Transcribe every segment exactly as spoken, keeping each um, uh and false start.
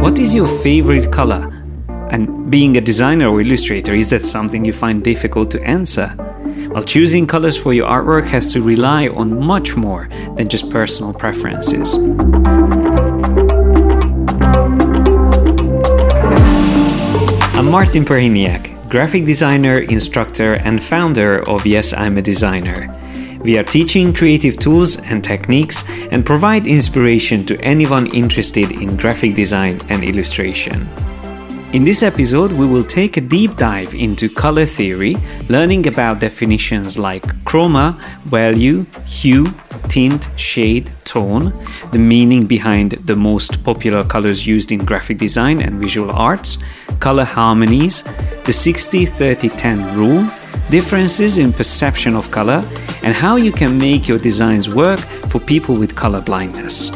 What is your favorite color? And being a designer or illustrator, is that something you find difficult to answer? Well, choosing colors for your artwork has to rely on much more than just personal preferences. I'm Martin Perhiniak, graphic designer, instructor and founder of Yes, I'm a Designer. We are teaching creative tools and techniques and provide inspiration to anyone interested in graphic design and illustration. In this episode, we will take a deep dive into color theory, learning about definitions like chroma, value, hue, tint, shade, tone, the meaning behind the most popular colors used in graphic design and visual arts, color harmonies, the sixty thirty ten rule, differences in perception of color, and how you can make your designs work for people with color blindness.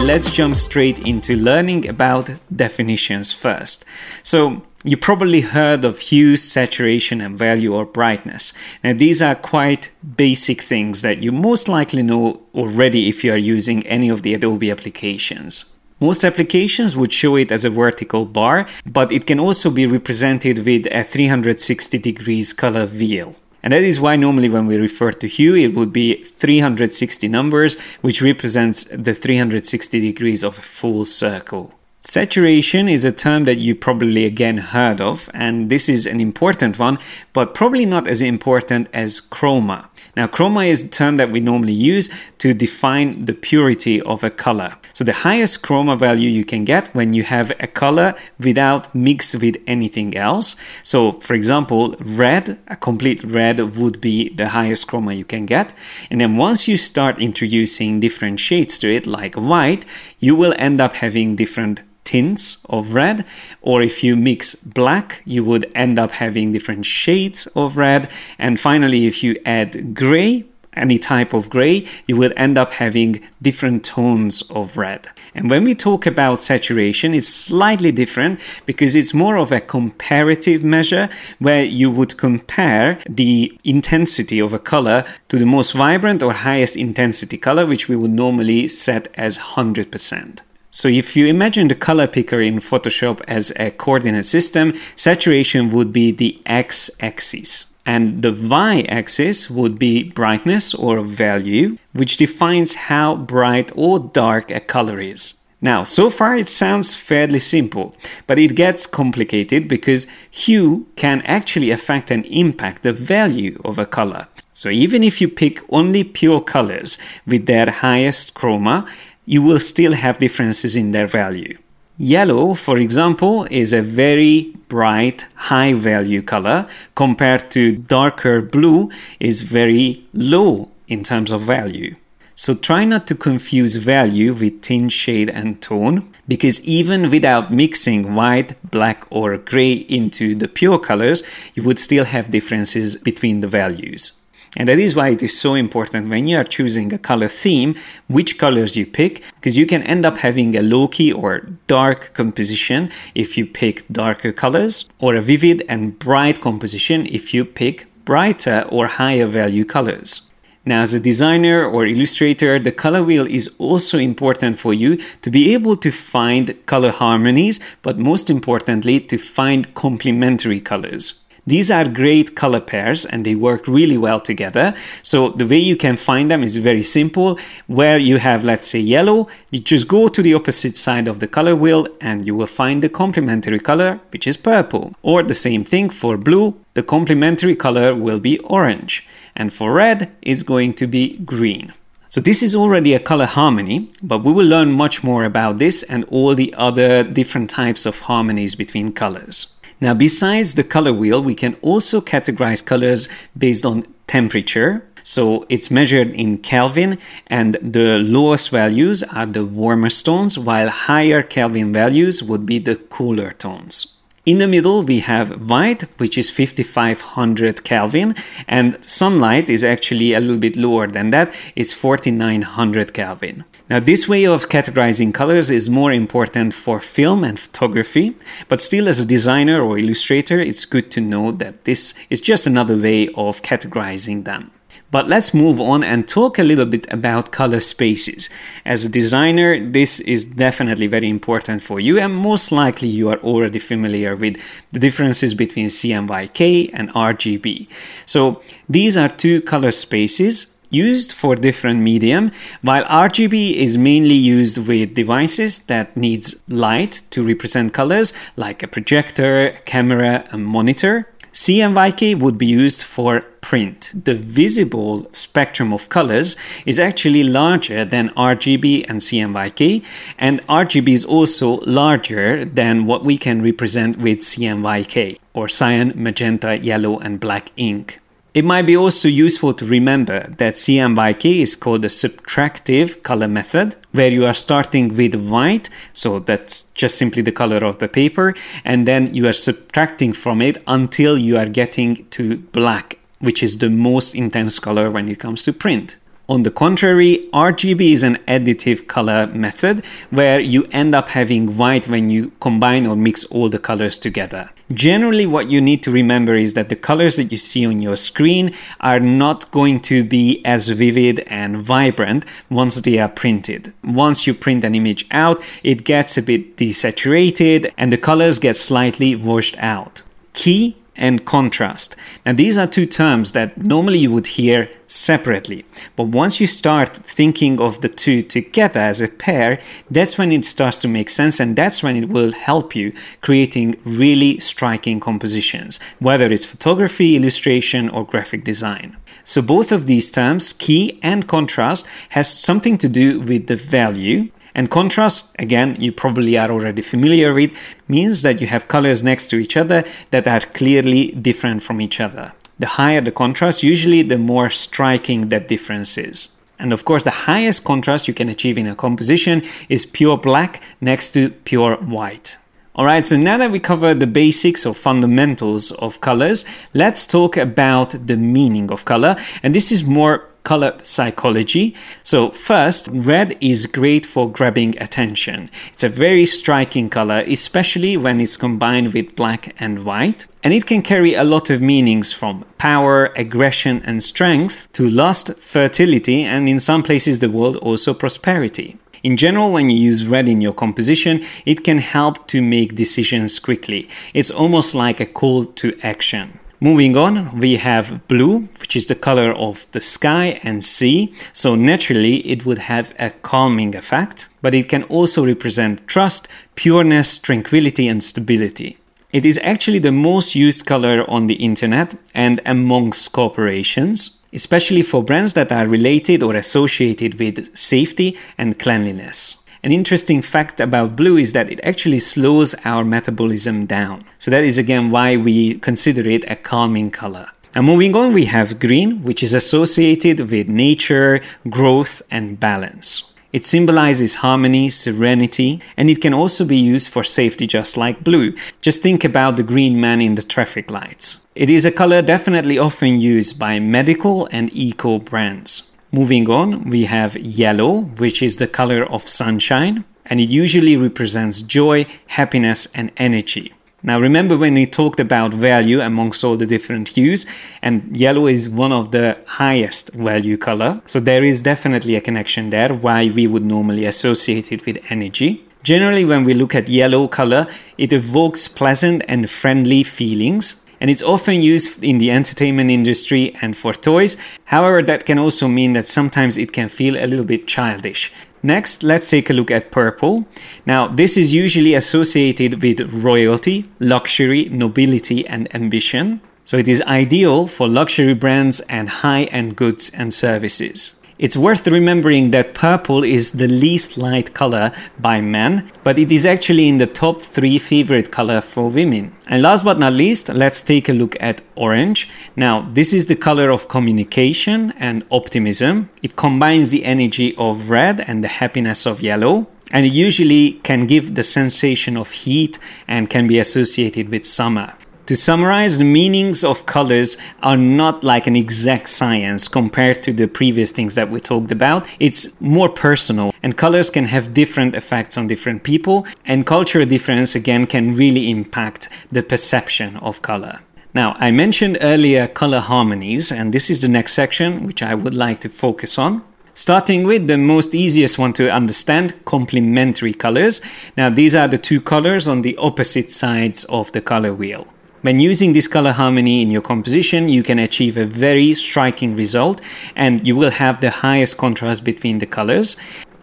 Let's jump straight into learning about definitions first. So you probably heard of hue, saturation, and value or brightness. Now these are quite basic things that you most likely know already if you are using any of the Adobe applications. Most applications would show it as a vertical bar, but it can also be represented with a three hundred sixty degrees color wheel. And that is why normally when we refer to hue, it would be three hundred sixty numbers, which represents the three hundred sixty degrees of a full circle. Saturation is a term that you probably again heard of, and this is an important one, but probably not as important as chroma. Now, chroma is a term that we normally use to define the purity of a color. So the highest chroma value you can get when you have a color without mixed with anything else. So for example, red, a complete red would be the highest chroma you can get. And then once you start introducing different shades to it, like white, you will end up having different tints of red, or if you mix black, you would end up having different shades of red. And finally, if you add gray, any type of gray, you will end up having different tones of red. And when we talk about saturation, it's slightly different because it's more of a comparative measure where you would compare the intensity of a color to the most vibrant or highest intensity color, which we would normally set as one hundred percent. So if you imagine the color picker in Photoshop as a coordinate system, saturation would be the x-axis. And the y-axis would be brightness or value, which defines how bright or dark a color is. Now, so far it sounds fairly simple, but it gets complicated because hue can actually affect and impact the value of a color. So even if you pick only pure colors with their highest chroma, you will still have differences in their value. Yellow, for example, is a very bright, high-value color compared to darker blue is very low in terms of value. So try not to confuse value with tint, shade and tone, because even without mixing white, black or grey into the pure colors, you would still have differences between the values. And that is why it is so important when you are choosing a color theme, which colors you pick, because you can end up having a low-key or dark composition if you pick darker colors, or a vivid and bright composition if you pick brighter or higher value colors. Now, as a designer or illustrator, the color wheel is also important for you to be able to find color harmonies, but most importantly, to find complementary colors. These are great color pairs and they work really well together. So the way you can find them is very simple. Where you have, let's say, yellow, you just go to the opposite side of the color wheel and you will find the complementary color, which is purple. Or the same thing for blue, the complementary color will be orange. And for red, it's going to be green. So this is already a color harmony, but we will learn much more about this and all the other different types of harmonies between colors. Now, besides the color wheel, we can also categorize colors based on temperature. So it's measured in Kelvin, and the lowest values are the warmest tones, while higher Kelvin values would be the cooler tones. In the middle, we have white, which is fifty-five hundred Kelvin, and sunlight is actually a little bit lower than that. It's forty-nine hundred Kelvin. Now, this way of categorizing colors is more important for film and photography, but still as a designer or illustrator, it's good to know that this is just another way of categorizing them. But let's move on and talk a little bit about color spaces. As a designer, this is definitely very important for you, and most likely you are already familiar with the differences between C M Y K and R G B. So these are two color spaces used for different medium, while R G B is mainly used with devices that needs light to represent colors, like a projector, a camera, a monitor. C M Y K would be used for print. The visible spectrum of colors is actually larger than R G B and C M Y K, and R G B is also larger than what we can represent with C M Y K, or Cyan, Magenta, Yellow, and Black ink. It might be also useful to remember that C M Y K is called a subtractive color method, where you are starting with white, so that's just simply the color of the paper, and then you are subtracting from it until you are getting to black, which is the most intense color when it comes to print. On the contrary, R G B is an additive color method where you end up having white when you combine or mix all the colors together. Generally, what you need to remember is that the colors that you see on your screen are not going to be as vivid and vibrant once they are printed. Once you print an image out, it gets a bit desaturated and the colors get slightly washed out. Key and contrast. Now, these are two terms that normally you would hear separately, but once you start thinking of the two together as a pair, that's when it starts to make sense, and that's when it will help you creating really striking compositions, whether it's photography, illustration, or graphic design. So both of these terms, key and contrast, has something to do with the value. And contrast, again, you probably are already familiar with, means that you have colors next to each other that are clearly different from each other. The higher the contrast, usually the more striking that difference is. And of course, the highest contrast you can achieve in a composition is pure black next to pure white. Alright, so now that we covered the basics or fundamentals of colors, let's talk about the meaning of color. And this is more color psychology. So first, red is great for grabbing attention. It's a very striking color, especially when it's combined with black and white. And it can carry a lot of meanings, from power, aggression, and strength to lust, fertility, and in some places the world also prosperity. In general, when you use red in your composition, it can help to make decisions quickly. It's almost like a call to action. Moving on, we have blue, which is the color of the sky and sea, so naturally it would have a calming effect, but it can also represent trust, pureness, tranquility, and stability. It is actually the most used color on the internet and amongst corporations, especially for brands that are related or associated with safety and cleanliness. An interesting fact about blue is that it actually slows our metabolism down. So that is again why we consider it a calming color. And moving on, we have green, which is associated with nature, growth, and balance. It symbolizes harmony, serenity, and it can also be used for safety, just like blue. Just think about the green man in the traffic lights. It is a color definitely often used by medical and eco brands. Moving on, we have yellow, which is the color of sunshine, and it usually represents joy, happiness, and energy. Now, remember when we talked about value amongst all the different hues, and yellow is one of the highest value color, so there is definitely a connection there why we would normally associate it with energy. Generally, when we look at yellow color, it evokes pleasant and friendly feelings. And it's often used in the entertainment industry and for toys. However, that can also mean that sometimes it can feel a little bit childish. Next, let's take a look at purple. Now, this is usually associated with royalty, luxury, nobility, and ambition. So it is ideal for luxury brands and high-end goods and services. It's worth remembering that purple is the least liked color by men, but it is actually in the top three favorite color for women. And last but not least, let's take a look at orange. Now, this is the color of communication and optimism. It combines the energy of red and the happiness of yellow, and it usually can give the sensation of heat and can be associated with summer. To summarize, the meanings of colors are not like an exact science compared to the previous things that we talked about. It's more personal, and colors can have different effects on different people, and cultural difference again can really impact the perception of color. Now, I mentioned earlier color harmonies, and this is the next section which I would like to focus on. Starting with the most easiest one to understand, complementary colors. Now, these are the two colors on the opposite sides of the color wheel. When using this color harmony in your composition, you can achieve a very striking result, and you will have the highest contrast between the colors.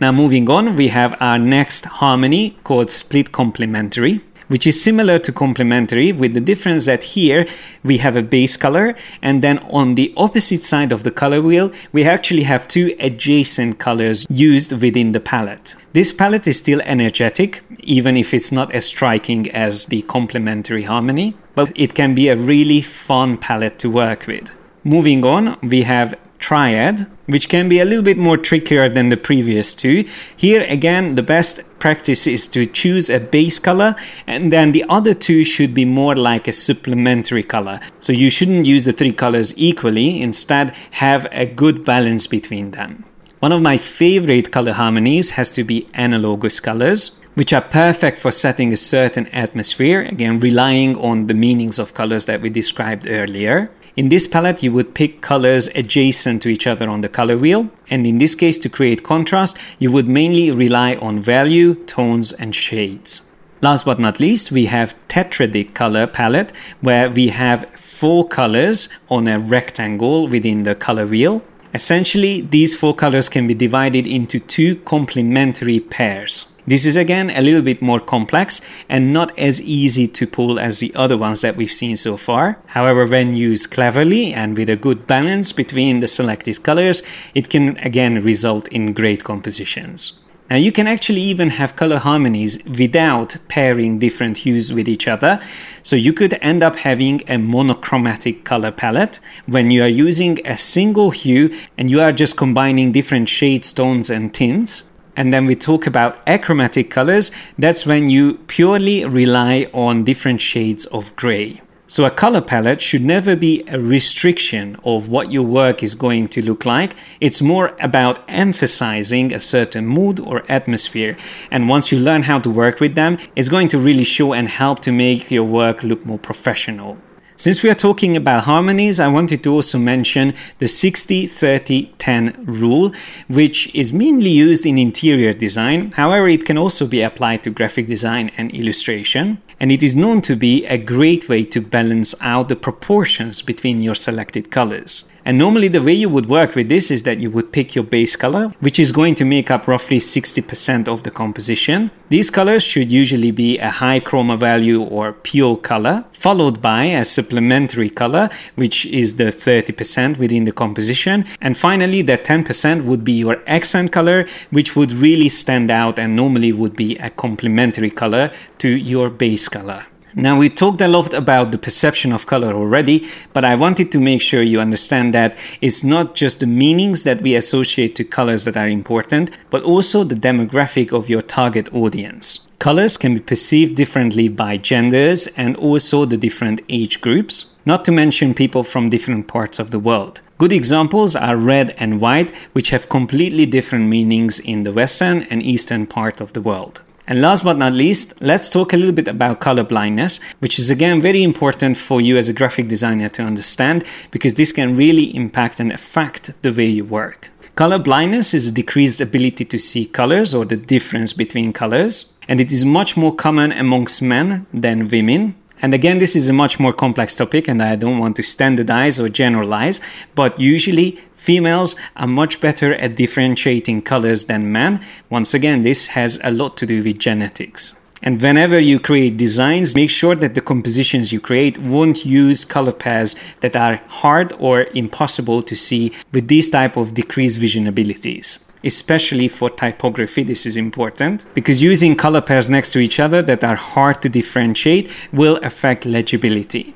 Now, moving on, we have our next harmony called split complementary, which is similar to complementary, with the difference that here we have a base color, and then on the opposite side of the color wheel, we actually have two adjacent colors used within the palette. This palette is still energetic, even if it's not as striking as the complementary harmony, but it can be a really fun palette to work with. Moving on, we have triad, which can be a little bit more trickier than the previous two. Here again, the best practice is to choose a base color, and then the other two should be more like a supplementary color. So you shouldn't use the three colors equally, instead have a good balance between them. One of my favorite color harmonies has to be analogous colors, which are perfect for setting a certain atmosphere, again relying on the meanings of colors that we described earlier. In this palette, you would pick colors adjacent to each other on the color wheel, and in this case, to create contrast, you would mainly rely on value, tones, and shades. Last but not least, we have tetradic color palette, where we have four colors on a rectangle within the color wheel. Essentially, these four colors can be divided into two complementary pairs. This is again a little bit more complex and not as easy to pull as the other ones that we've seen so far. However, when used cleverly and with a good balance between the selected colors, it can again result in great compositions. Now, you can actually even have color harmonies without pairing different hues with each other. So you could end up having a monochromatic color palette when you are using a single hue and you are just combining different shades, tones, and tints. And then we talk about achromatic colors. That's when you purely rely on different shades of gray. So a color palette should never be a restriction of what your work is going to look like. It's more about emphasizing a certain mood or atmosphere. And once you learn how to work with them, it's going to really show and help to make your work look more professional. Since we are talking about harmonies, I wanted to also mention the sixty thirty ten rule, which is mainly used in interior design. However, it can also be applied to graphic design and illustration. And it is known to be a great way to balance out the proportions between your selected colors. And normally the way you would work with this is that you would pick your base color, which is going to make up roughly sixty percent of the composition. These colors should usually be a high chroma value or pure color, followed by a supplementary color, which is the thirty percent within the composition. And finally, that ten percent would be your accent color, which would really stand out and normally would be a complementary color to your base color. Now, we talked a lot about the perception of color already, but I wanted to make sure you understand that it's not just the meanings that we associate to colors that are important, but also the demographic of your target audience. Colors can be perceived differently by genders and also the different age groups, not to mention people from different parts of the world. Good examples are red and white, which have completely different meanings in the western and eastern part of the world. And last but not least, let's talk a little bit about color blindness, which is again very important for you as a graphic designer to understand, because this can really impact and affect the way you work. Color blindness is a decreased ability to see colors or the difference between colors, and it is much more common amongst men than women. And again, this is a much more complex topic, and I don't want to standardize or generalize, but usually females are much better at differentiating colors than men. Once again, this has a lot to do with genetics. And whenever you create designs, make sure that the compositions you create won't use color pairs that are hard or impossible to see with these type of decreased vision abilities. Especially for typography, this is important, because using color pairs next to each other that are hard to differentiate will affect legibility.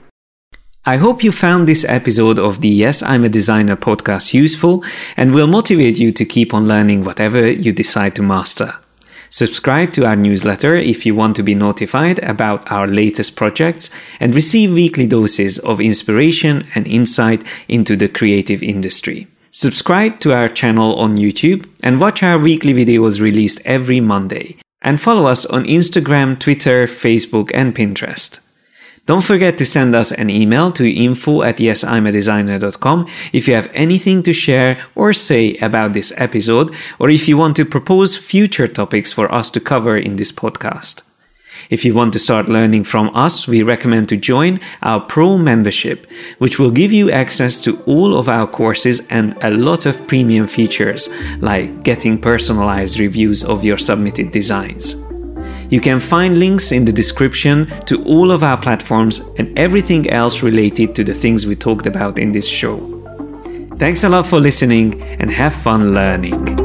I hope you found this episode of the Yes, I'm a Designer podcast useful and will motivate you to keep on learning whatever you decide to master. Subscribe to our newsletter if you want to be notified about our latest projects and receive weekly doses of inspiration and insight into the creative industry. Subscribe to our channel on YouTube and watch our weekly videos released every Monday. And follow us on Instagram, Twitter, Facebook, and Pinterest. Don't forget to send us an email to info at yes I'm a designer dot com if you have anything to share or say about this episode, or if you want to propose future topics for us to cover in this podcast. If you want to start learning from us, we recommend to join our Pro membership, which will give you access to all of our courses and a lot of premium features, like getting personalized reviews of your submitted designs. You can find links in the description to all of our platforms and everything else related to the things we talked about in this show. Thanks a lot for listening and have fun learning.